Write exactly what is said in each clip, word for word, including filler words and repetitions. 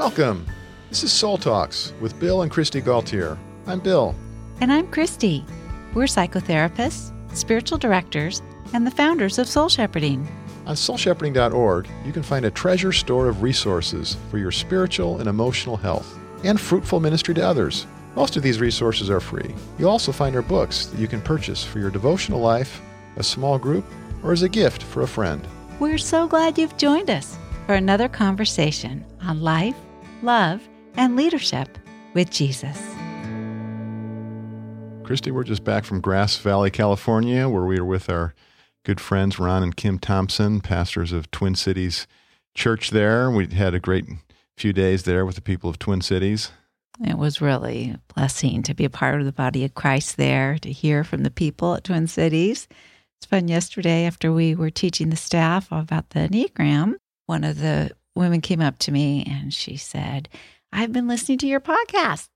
Welcome. This is Soul Talks with Bill and Christy Galtier. I'm Bill. And I'm Christy. We're psychotherapists, spiritual directors, and the founders of Soul Shepherding. On soul shepherding dot org, you can find a treasure store of resources for your spiritual and emotional health and fruitful ministry to others. Most of these resources are free. You'll also find our books that you can purchase for your devotional life, a small group, or as a gift for a friend. We're so glad you've joined us for another conversation on life, love, and leadership with Jesus. Christy, we're just back from Grass Valley, California, where we are with our good friends Ron and Kim Thompson, pastors of Twin Cities Church there. We had a great few days there with the people of Twin Cities. It was really a blessing to be a part of the body of Christ there, to hear from the people at Twin Cities. It's fun. Yesterday, after we were teaching the staff about the Enneagram, one of the women came up to me and she said, I've been listening to your podcasts.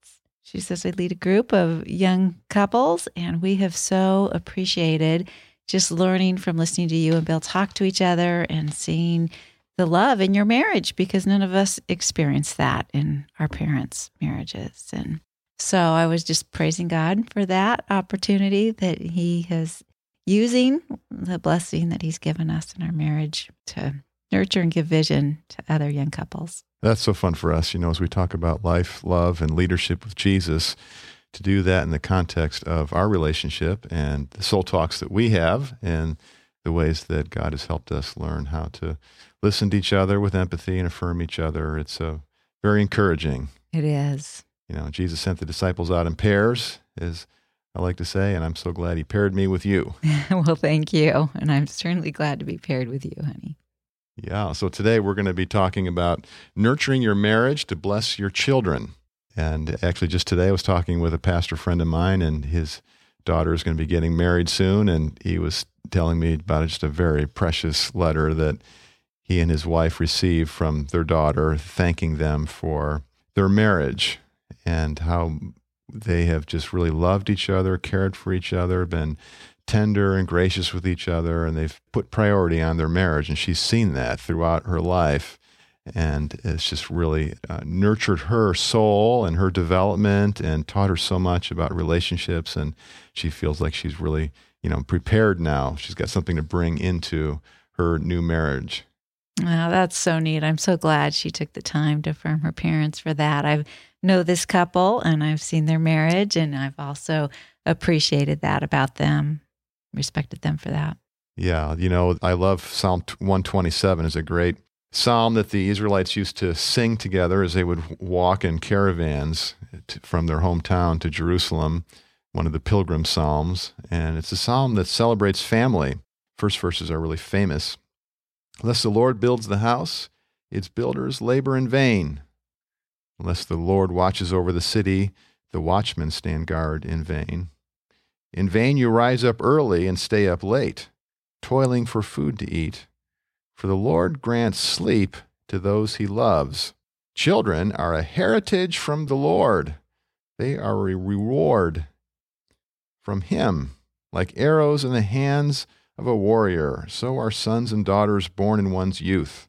She says, I lead a group of young couples and we have so appreciated just learning from listening to you and Bill talk to each other and seeing the love in your marriage, because none of us experienced that in our parents' marriages. And so I was just praising God for that opportunity that he is using, the blessing that he's given us in our marriage to nurture and give vision to other young couples. That's so fun for us, you know, as we talk about life, love, and leadership with Jesus, to do that in the context of our relationship and the soul talks that we have and the ways that God has helped us learn how to listen to each other with empathy and affirm each other. It's uh, very encouraging. It is. You know, Jesus sent the disciples out in pairs, as I like to say, and I'm so glad he paired me with you. Well, thank you. And I'm certainly glad to be paired with you, honey. Yeah. So today we're going to be talking about nurturing your marriage to bless your children. And actually just today I was talking with a pastor friend of mine, and his daughter is going to be getting married soon. And he was telling me about just a very precious letter that he and his wife received from their daughter, thanking them for their marriage and how they have just really loved each other, cared for each other, been tender and gracious with each other, and they've put priority on their marriage. And she's seen that throughout her life. And it's just really uh, nurtured her soul and her development and taught her so much about relationships. And she feels like she's really, you know, prepared now. She's got something to bring into her new marriage. Wow, that's so neat. I'm so glad she took the time to affirm her parents for that. I know this couple and I've seen their marriage, and I've also appreciated that about them, respected them for that. Yeah, you know, I love Psalm one twenty-seven. It's a great psalm that the Israelites used to sing together as they would walk in caravans from their hometown to Jerusalem, one of the pilgrim psalms. And it's a psalm that celebrates family. First verses are really famous. Unless the Lord builds the house, its builders labor in vain. Unless the Lord watches over the city, the watchmen stand guard in vain. In vain you rise up early and stay up late, toiling for food to eat. For the Lord grants sleep to those he loves. Children are a heritage from the Lord. They are a reward from him, like arrows in the hands of a warrior. So are sons and daughters born in one's youth.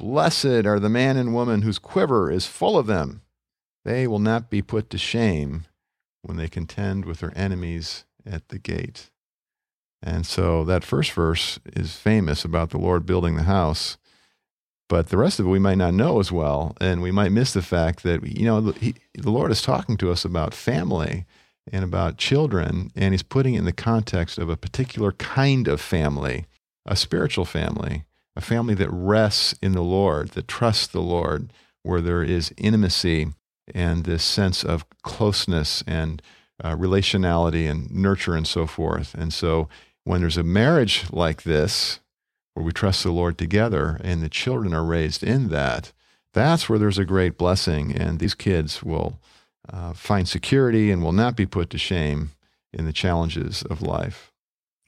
Blessed are the man and woman whose quiver is full of them. They will not be put to shame when they contend with their enemies at the gate. And so that first verse is famous about the Lord building the house, but the rest of it we might not know as well, and we might miss the fact that, you know, he, the Lord is talking to us about family and about children, and he's putting it in the context of a particular kind of family, a spiritual family, a family that rests in the Lord, that trusts the Lord, where there is intimacy and this sense of closeness and uh, relationality and nurture and so forth. And so when there's a marriage like this, where we trust the Lord together and the children are raised in that, that's where there's a great blessing, and these kids will Uh, find security and will not be put to shame in the challenges of life.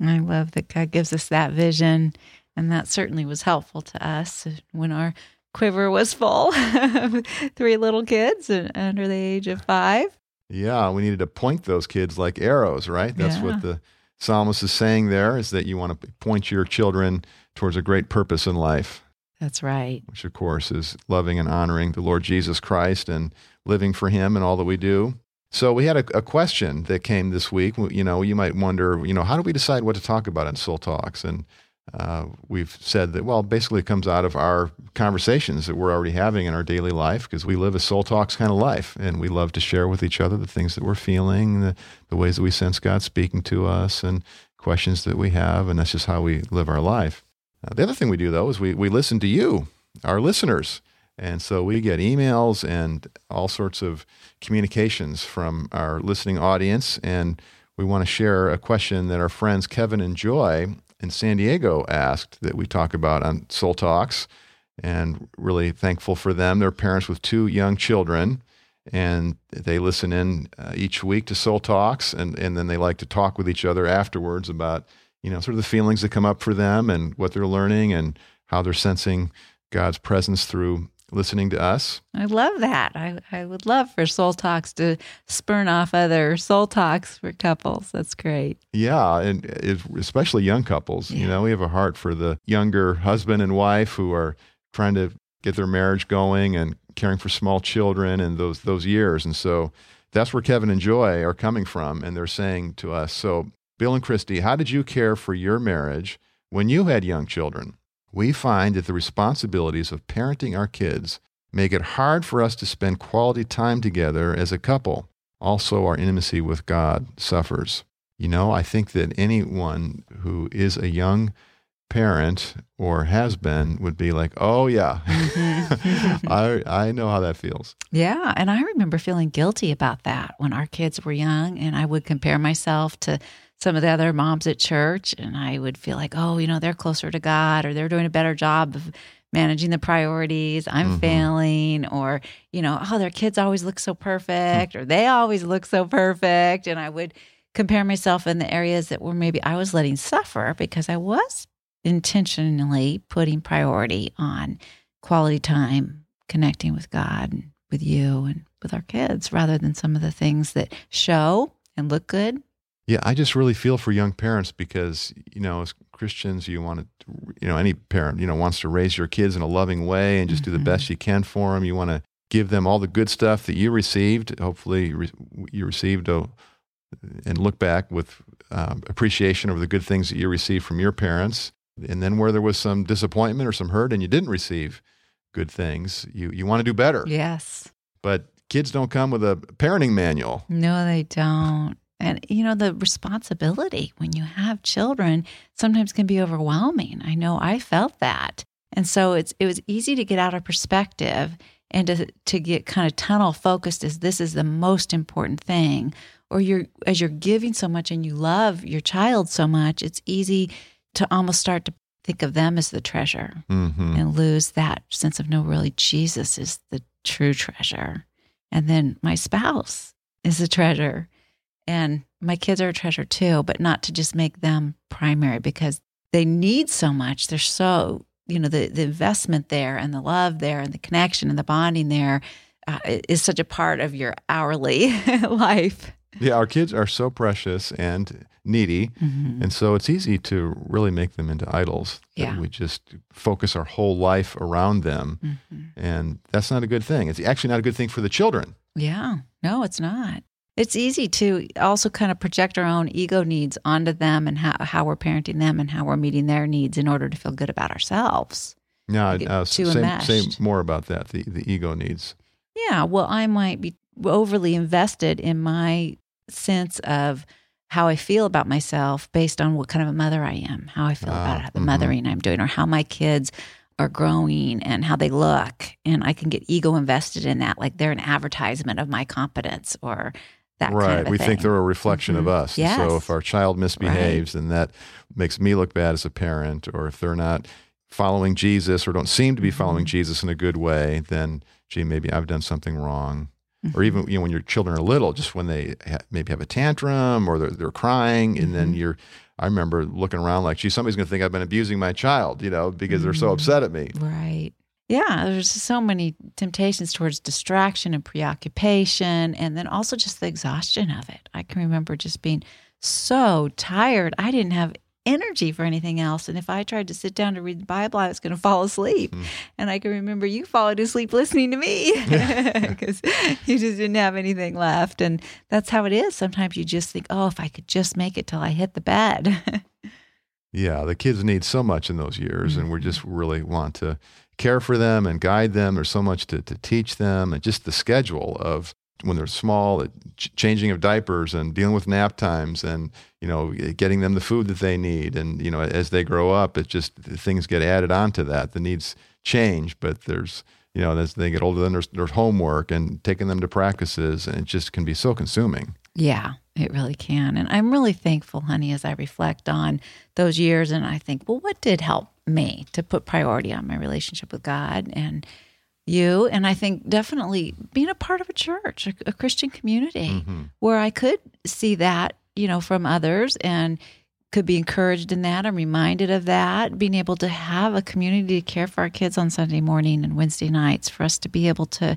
I love that God gives us that vision, and that certainly was helpful to us when our quiver was full of three little kids under the age of five. Yeah, we needed to point those kids like arrows, right? That's yeah. What the psalmist is saying there, is that you want to point your children towards a great purpose in life. That's right. Which, of course, is loving and honoring the Lord Jesus Christ and living for him in all that we do. So we had a, a question that came this week. You know, you might wonder, you know, how do we decide what to talk about in Soul Talks? And uh, we've said that, well, basically it comes out of our conversations that we're already having in our daily life, because we live a Soul Talks kind of life, and we love to share with each other the things that we're feeling, the, the ways that we sense God speaking to us, and questions that we have, and that's just how we live our life. The other thing we do, though, is we, we listen to you, our listeners. And so we get emails and all sorts of communications from our listening audience. And we want to share a question that our friends Kevin and Joy in San Diego asked that we talk about on Soul Talks. And really thankful for them. They're parents with two young children. And they listen in uh, each week to Soul Talks. And, and then they like to talk with each other afterwards about, you know, sort of the feelings that come up for them and what they're learning and how they're sensing God's presence through listening to us. I love that. I, I would love for Soul Talks to spurn off other Soul Talks for couples. That's great. Yeah, and especially young couples. Yeah. You know, we have a heart for the younger husband and wife who are trying to get their marriage going and caring for small children and those those years. And so that's where Kevin and Joy are coming from, and they're saying to us, so Bill and Christy, how did you care for your marriage when you had young children? We find that the responsibilities of parenting our kids make it hard for us to spend quality time together as a couple. Also, our intimacy with God suffers. You know, I think that anyone who is a young parent or has been would be like, oh yeah, I I know how that feels. Yeah, and I remember feeling guilty about that when our kids were young, and I would compare myself to some of the other moms at church, and I would feel like, oh, you know, they're closer to God, or they're doing a better job of managing the priorities. I'm mm-hmm. failing, or, you know, oh, their kids always look so perfect, or they always look so perfect. And I would compare myself in the areas that were maybe I was letting suffer because I was intentionally putting priority on quality time, connecting with God, and with you, and with our kids, rather than some of the things that show and look good. Yeah, I just really feel for young parents because, you know, as Christians, you want to, you know, any parent, you know, wants to raise your kids in a loving way and just mm-hmm. do the best you can for them. You want to give them all the good stuff that you received. Hopefully you received a, and look back with um, appreciation over the good things that you received from your parents. And then where there was some disappointment or some hurt and you didn't receive good things, you, you want to do better. Yes. But kids don't come with a parenting manual. No, they don't. And, you know, the responsibility when you have children sometimes can be overwhelming. I know I felt that. And so it's it was easy to get out of perspective and to to get kind of tunnel focused as this is the most important thing. Or you're as you're giving so much and you love your child so much, it's easy to almost start to think of them as the treasure mm-hmm. and lose that sense of, no, really, Jesus is the true treasure. And then my spouse is the treasure. And my kids are a treasure too, but not to just make them primary because they need so much. They're so, you know, the, the investment there and the love there and the connection and the bonding there uh, is such a part of your hourly life. Yeah, our kids are so precious and needy. Mm-hmm. And so it's easy to really make them into idols. Yeah. We just focus our whole life around them. Mm-hmm. And that's not a good thing. It's actually not a good thing for the children. Yeah, no, it's not. It's easy to also kind of project our own ego needs onto them and how, how we're parenting them and how we're meeting their needs in order to feel good about ourselves. No, uh, say, say more about that, the, the ego needs. Yeah, well, I might be overly invested in my sense of how I feel about myself based on what kind of a mother I am, how I feel uh, about the mm-hmm. mothering I'm doing, or how my kids are growing and how they look. And I can get ego invested in that, like they're an advertisement of my competence or that right. kind of a we thing. Think they're a reflection mm-hmm. of us. Yes. So if our child misbehaves, right. then that makes me look bad as a parent, or if they're not following Jesus or don't seem to be following mm-hmm. Jesus in a good way, then, gee, maybe I've done something wrong. Mm-hmm. Or even, you know, when your children are little, just when they ha- maybe have a tantrum or they're, they're crying, mm-hmm. and then you're, I remember looking around like, gee, somebody's going to think I've been abusing my child, you know, because mm-hmm. they're so upset at me. Right. Yeah, there's so many temptations towards distraction and preoccupation, and then also just the exhaustion of it. I can remember just being so tired. I didn't have energy for anything else. And if I tried to sit down to read the Bible, I was going to fall asleep. Mm. And I can remember you falling asleep listening to me because you just didn't have anything left. And that's how it is. Sometimes you just think, oh, if I could just make it till I hit the bed. Yeah, the kids need so much in those years, mm-hmm. and we just really want to care for them and guide them. There's so much to, to teach them, and just the schedule of when they're small, the ch- changing of diapers and dealing with nap times, and you know, getting them the food that they need. And you know, as they grow up, it just things get added on to that. The needs change, but there's you know, as they get older, then there's, there's homework and taking them to practices, and it just can be so consuming. Yeah. It really can. And I'm really thankful, honey, as I reflect on those years and I think, well, what did help me to put priority on my relationship with God and you? And I think definitely being a part of a church, a, a Christian community mm-hmm. where I could see that, you know, from others and could be encouraged in that. I'm reminded of that, being able to have a community to care for our kids on Sunday morning and Wednesday nights, for us to be able to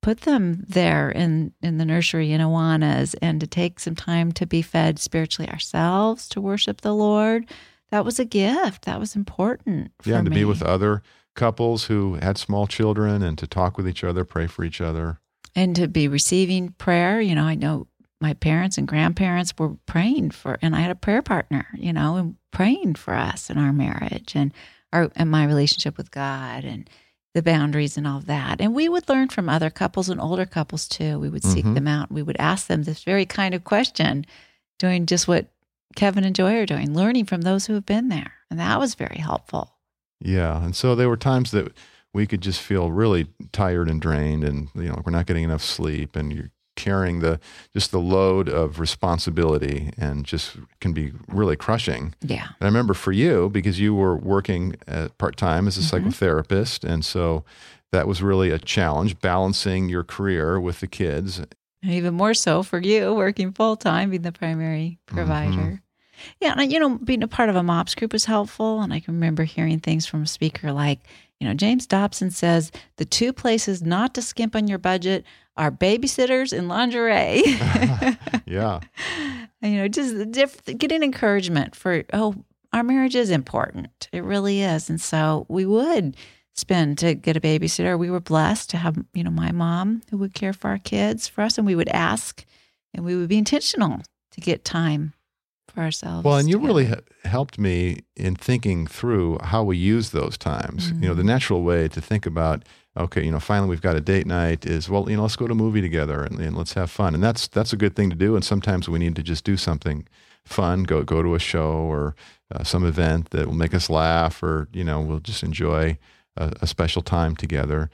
put them there in, in the nursery in Awanas and to take some time to be fed spiritually ourselves, to worship the Lord. That was a gift. That was important for Yeah, and to me. Be with other couples who had small children and to talk with each other, pray for each other. And to be receiving prayer. You know, I know my parents and grandparents were praying for, and I had a prayer partner, you know, and praying for us in our marriage and our and my relationship with God and the boundaries and all that. And we would learn from other couples and older couples too. We would seek mm-hmm. them out. We would ask them this very kind of question, doing just what Kevin and Joy are doing, learning from those who have been there. And that was very helpful. Yeah. And so there were times that we could just feel really tired and drained and, you know, we're not getting enough sleep and you're carrying the, just the load of responsibility and just can be really crushing. Yeah. And I remember for you, because you were working part-time as a mm-hmm. psychotherapist. And so that was really a challenge, balancing your career with the kids. Even more so for you, working full-time, being the primary provider. Mm-hmm. Yeah. And, you know, being a part of a MOPS group was helpful. And I can remember hearing things from a speaker like, you know, James Dobson says, the two places not to skimp on your budget are babysitters and lingerie. Yeah. You know, just diff- getting encouragement for, oh, our marriage is important. It really is. And so we would spend to get a babysitter. We were blessed to have, you know, my mom who would care for our kids for us. And we would ask and we would be intentional to get time for ourselves. Well, and you together. really helped me in thinking through how we use those times. Mm-hmm. You know, the natural way to think about, okay, you know, finally we've got a date night is, well, you know, let's go to a movie together and, and let's have fun. And that's that's a good thing to do. And sometimes we need to just do something fun, go go to a show or uh, some event that will make us laugh or, you know, we'll just enjoy a, a special time together.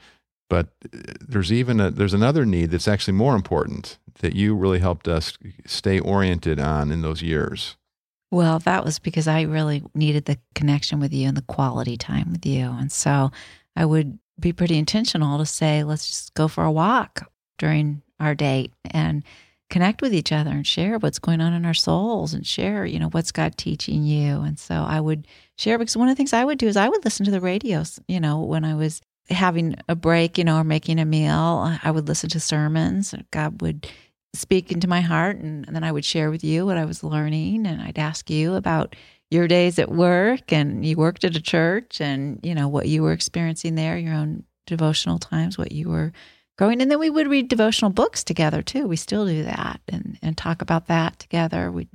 But there's even a, there's another need that's actually more important that you really helped us stay oriented on in those years. Well, that was because I really needed the connection with you and the quality time with you. And so I would be pretty intentional to say, let's just go for a walk during our date and connect with each other and share what's going on in our souls and share, you know, what's God teaching you. And so I would share, because one of the things I would do is I would listen to the radio, you know, when I was having a break, you know, or making a meal, I would listen to sermons. God would speak into my heart, and, and then I would share with you what I was learning, and I'd ask you about your days at work, and you worked at a church, and, you know, what you were experiencing there, your own devotional times, what you were growing. And then we would read devotional books together, too. We still do that, and, and talk about that together. We'd,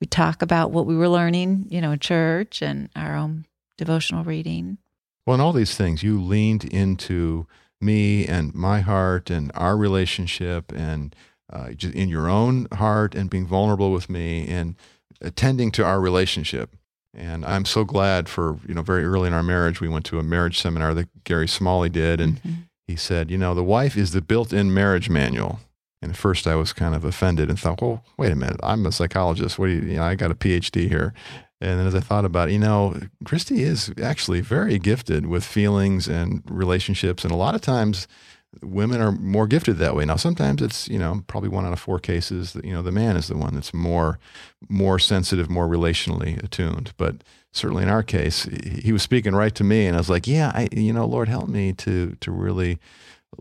we'd talk about what we were learning, you know, in church and our own devotional reading. Well, in all these things, you leaned into me and my heart and our relationship and uh, just in your own heart and being vulnerable with me and attending to our relationship. And I'm so glad for, you know, very early in our marriage, we went to a marriage seminar that Gary Smalley did. And mm-hmm. he said, you know, the wife is the built-in marriage manual. And at first I was kind of offended and thought, well, wait a minute, I'm a psychologist. What do you, you know, I got a P H D here. And then as I thought about it, you know, Christy is actually very gifted with feelings and relationships. And a lot of times women are more gifted that way. Now, sometimes it's, you know, probably one out of four cases that, you know, the man is the one that's more, more sensitive, more relationally attuned. But certainly in our case, he was speaking right to me. And I was like, yeah, I, you know, Lord, help me to, to really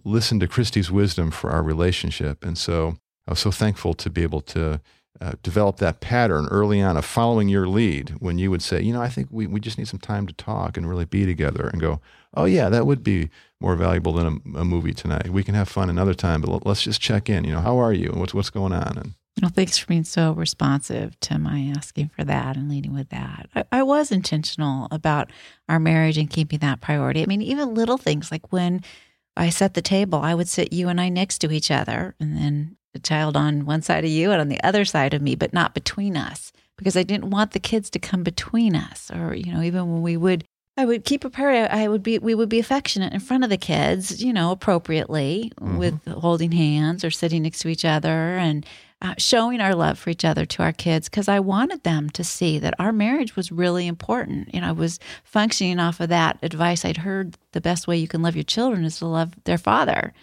listen to Christy's wisdom for our relationship. And so I was so thankful to be able to uh, developed that pattern early on of following your lead when you would say, you know, I think we, we just need some time to talk and really be together and go, oh yeah, that would be more valuable than a, a movie tonight. We can have fun another time, but let's just check in. You know, how are you? What's what's going on? And well, thanks for being so responsive to my asking for that and leading with that. I, I was intentional about our marriage and keeping that priority. I mean, even little things like when I set the table, I would sit you and I next to each other and then the child on one side of you and on the other side of me, but not between us because I didn't want the kids to come between us. Or, you know, even when we would, I would keep a prayer, I would be, we would be affectionate in front of the kids, you know, appropriately mm-hmm. with holding hands or sitting next to each other and Uh, showing our love for each other to our kids because I wanted them to see that our marriage was really important. You know, I was functioning off of that advice I'd heard, the best way you can love your children is to love their father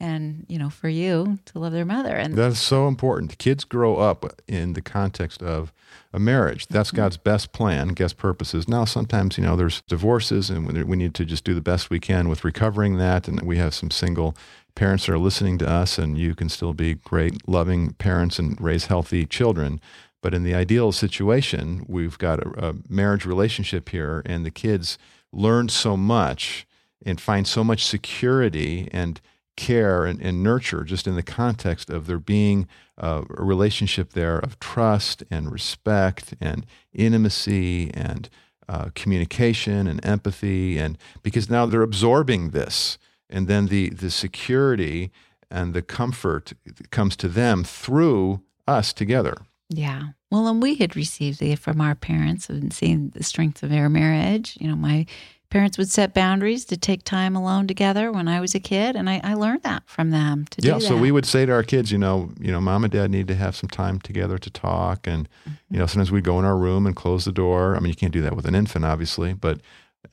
and, you know, for you to love their mother. And that's so important. Kids grow up in the context of a marriage. That's mm-hmm. God's best plan, best purposes. Now, sometimes, you know, there's divorces and we need to just do the best we can with recovering that. And we have some single parents that are listening to us, and you can still be great, loving parents and raise healthy children. But in the ideal situation, we've got a, a marriage relationship here, and the kids learn so much and find so much security and care and, and nurture just in the context of there being a, a relationship there of trust and respect and intimacy and uh, communication and empathy, and because now they're absorbing this. And then the the security and the comfort comes to them through us together. Yeah. Well, and we had received it from our parents and seen the strength of their marriage. You know, my parents would set boundaries to take time alone together when I was a kid, and I, I learned that from them to yeah, do that. Yeah, so we would say to our kids, you know, you know, mom and dad need to have some time together to talk. And, mm-hmm. you know, sometimes we'd go in our room and close the door. I mean, you can't do that with an infant, obviously, but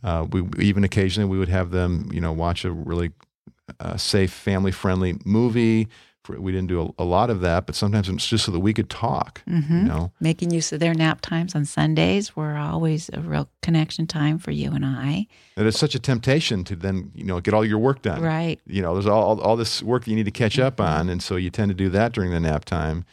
Uh, we even occasionally we would have them, you know, watch a really uh, safe, family-friendly movie. We didn't do a, a lot of that, but sometimes it's just so that we could talk. Mm-hmm. You know, making use of their nap times on Sundays were always a real connection time for you and I. And it's such a temptation to then, you know, get all your work done. Right. You know, there's all all this work that you need to catch up on, and so you tend to do that during the nap time.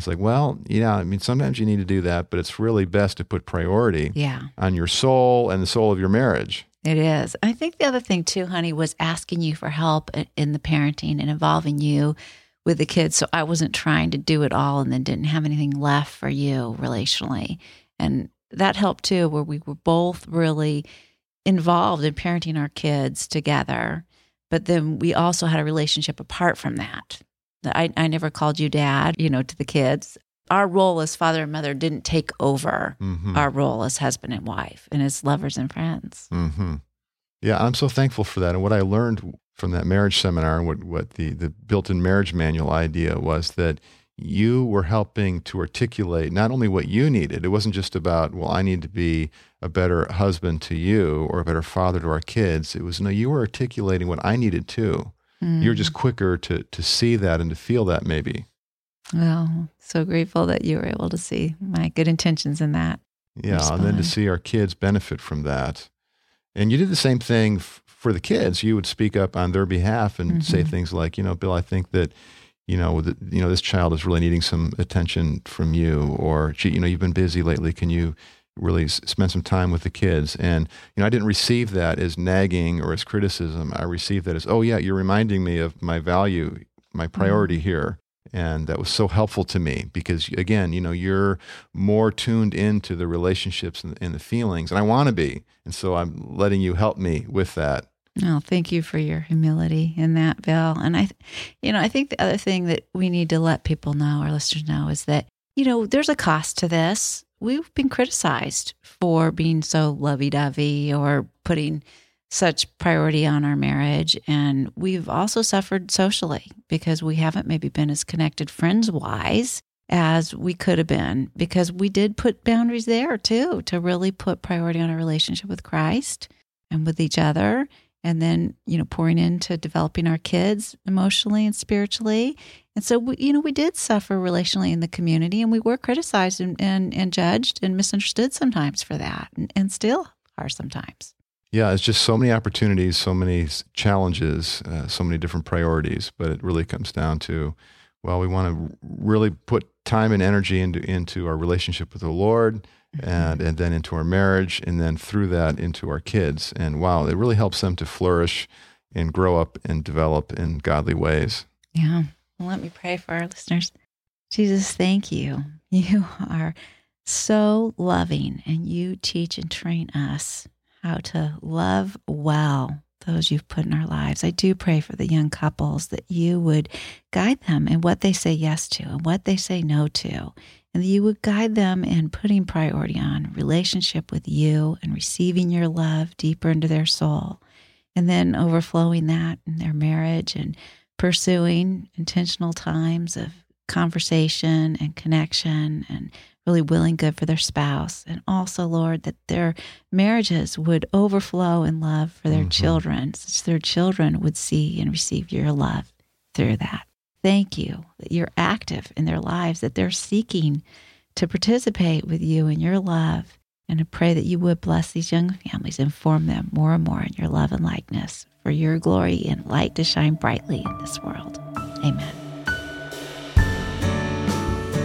It's like, well, yeah, I mean, sometimes you need to do that, but it's really best to put priority yeah. on your soul and the soul of your marriage. It is. I think the other thing too, honey, was asking you for help in the parenting and involving you with the kids. So I wasn't trying to do it all and then didn't have anything left for you relationally. And that helped too, where we were both really involved in parenting our kids together. But then we also had a relationship apart from that. I, I never called you dad, you know, to the kids. Our role as father and mother didn't take over mm-hmm. our role as husband and wife and as lovers and friends. Mm-hmm. Yeah, I'm so thankful for that. And what I learned from that marriage seminar, what, what the, the built-in marriage manual idea was that you were helping to articulate not only what you needed. It wasn't just about, well, I need to be a better husband to you or a better father to our kids. It was, no, you were articulating what I needed too. Mm. You're just quicker to to see that and to feel that maybe. Well, so grateful that you were able to see my good intentions in that. Yeah, respond. And then to see our kids benefit from that. And you did the same thing f- for the kids. You would speak up on their behalf and mm-hmm. say things like, you know, Bill, I think that, you know, the, you know, this child is really needing some attention from you, or, gee, you know, you've been busy lately. Can you really spend some time with the kids? And, you know, I didn't receive that as nagging or as criticism. I received that as, oh yeah, you're reminding me of my value, my priority mm-hmm. here. And that was so helpful to me because, again, you know, you're more tuned into the relationships and, and the feelings, and I want to be. And so I'm letting you help me with that. Oh, thank you for your humility in that, Bill. And I, th- you know, I think the other thing that we need to let people know, our listeners know, is that, you know, there's a cost to this. We've been criticized for being so lovey-dovey or putting such priority on our marriage. And we've also suffered socially because we haven't maybe been as connected friends-wise as we could have been because we did put boundaries there too to really put priority on our relationship with Christ and with each other. And then, you know, pouring into developing our kids emotionally and spiritually. And so, we, you know, we did suffer relationally in the community, and we were criticized and, and, and judged and misunderstood sometimes for that, and, and still are sometimes. Yeah, it's just so many opportunities, so many challenges, uh, so many different priorities, but it really comes down to well, we want to really put time and energy into into our relationship with the Lord, and and then into our marriage, and then through that into our kids. And wow, it really helps them to flourish and grow up and develop in godly ways. Yeah. Well, let me pray for our listeners. Jesus, thank you. You are so loving, and you teach and train us how to love well those you've put in our lives. I do pray for the young couples that you would guide them in what they say yes to and what they say no to, and that you would guide them in putting priority on relationship with you and receiving your love deeper into their soul, and then overflowing that in their marriage and pursuing intentional times of conversation and connection and really willing good for their spouse. And also, Lord, that their marriages would overflow in love for their mm-hmm. children, such their children would see and receive your love through that. Thank you that you're active in their lives, that they're seeking to participate with you in your love. And I pray that you would bless these young families and form them more and more in your love and likeness for your glory and light to shine brightly in this world. Amen.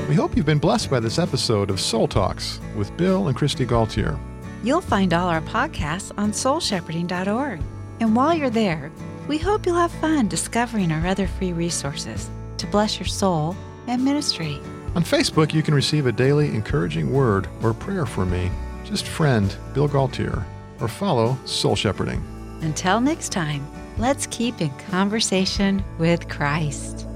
We hope you've been blessed by this episode of Soul Talks with Bill and Christy Galtier. You'll find all our podcasts on soul shepherding dot org. And while you're there, we hope you'll have fun discovering our other free resources to bless your soul and ministry. On Facebook, you can receive a daily encouraging word or prayer from me. Just friend Bill Galtier or follow Soul Shepherding. Until next time, let's keep in conversation with Christ.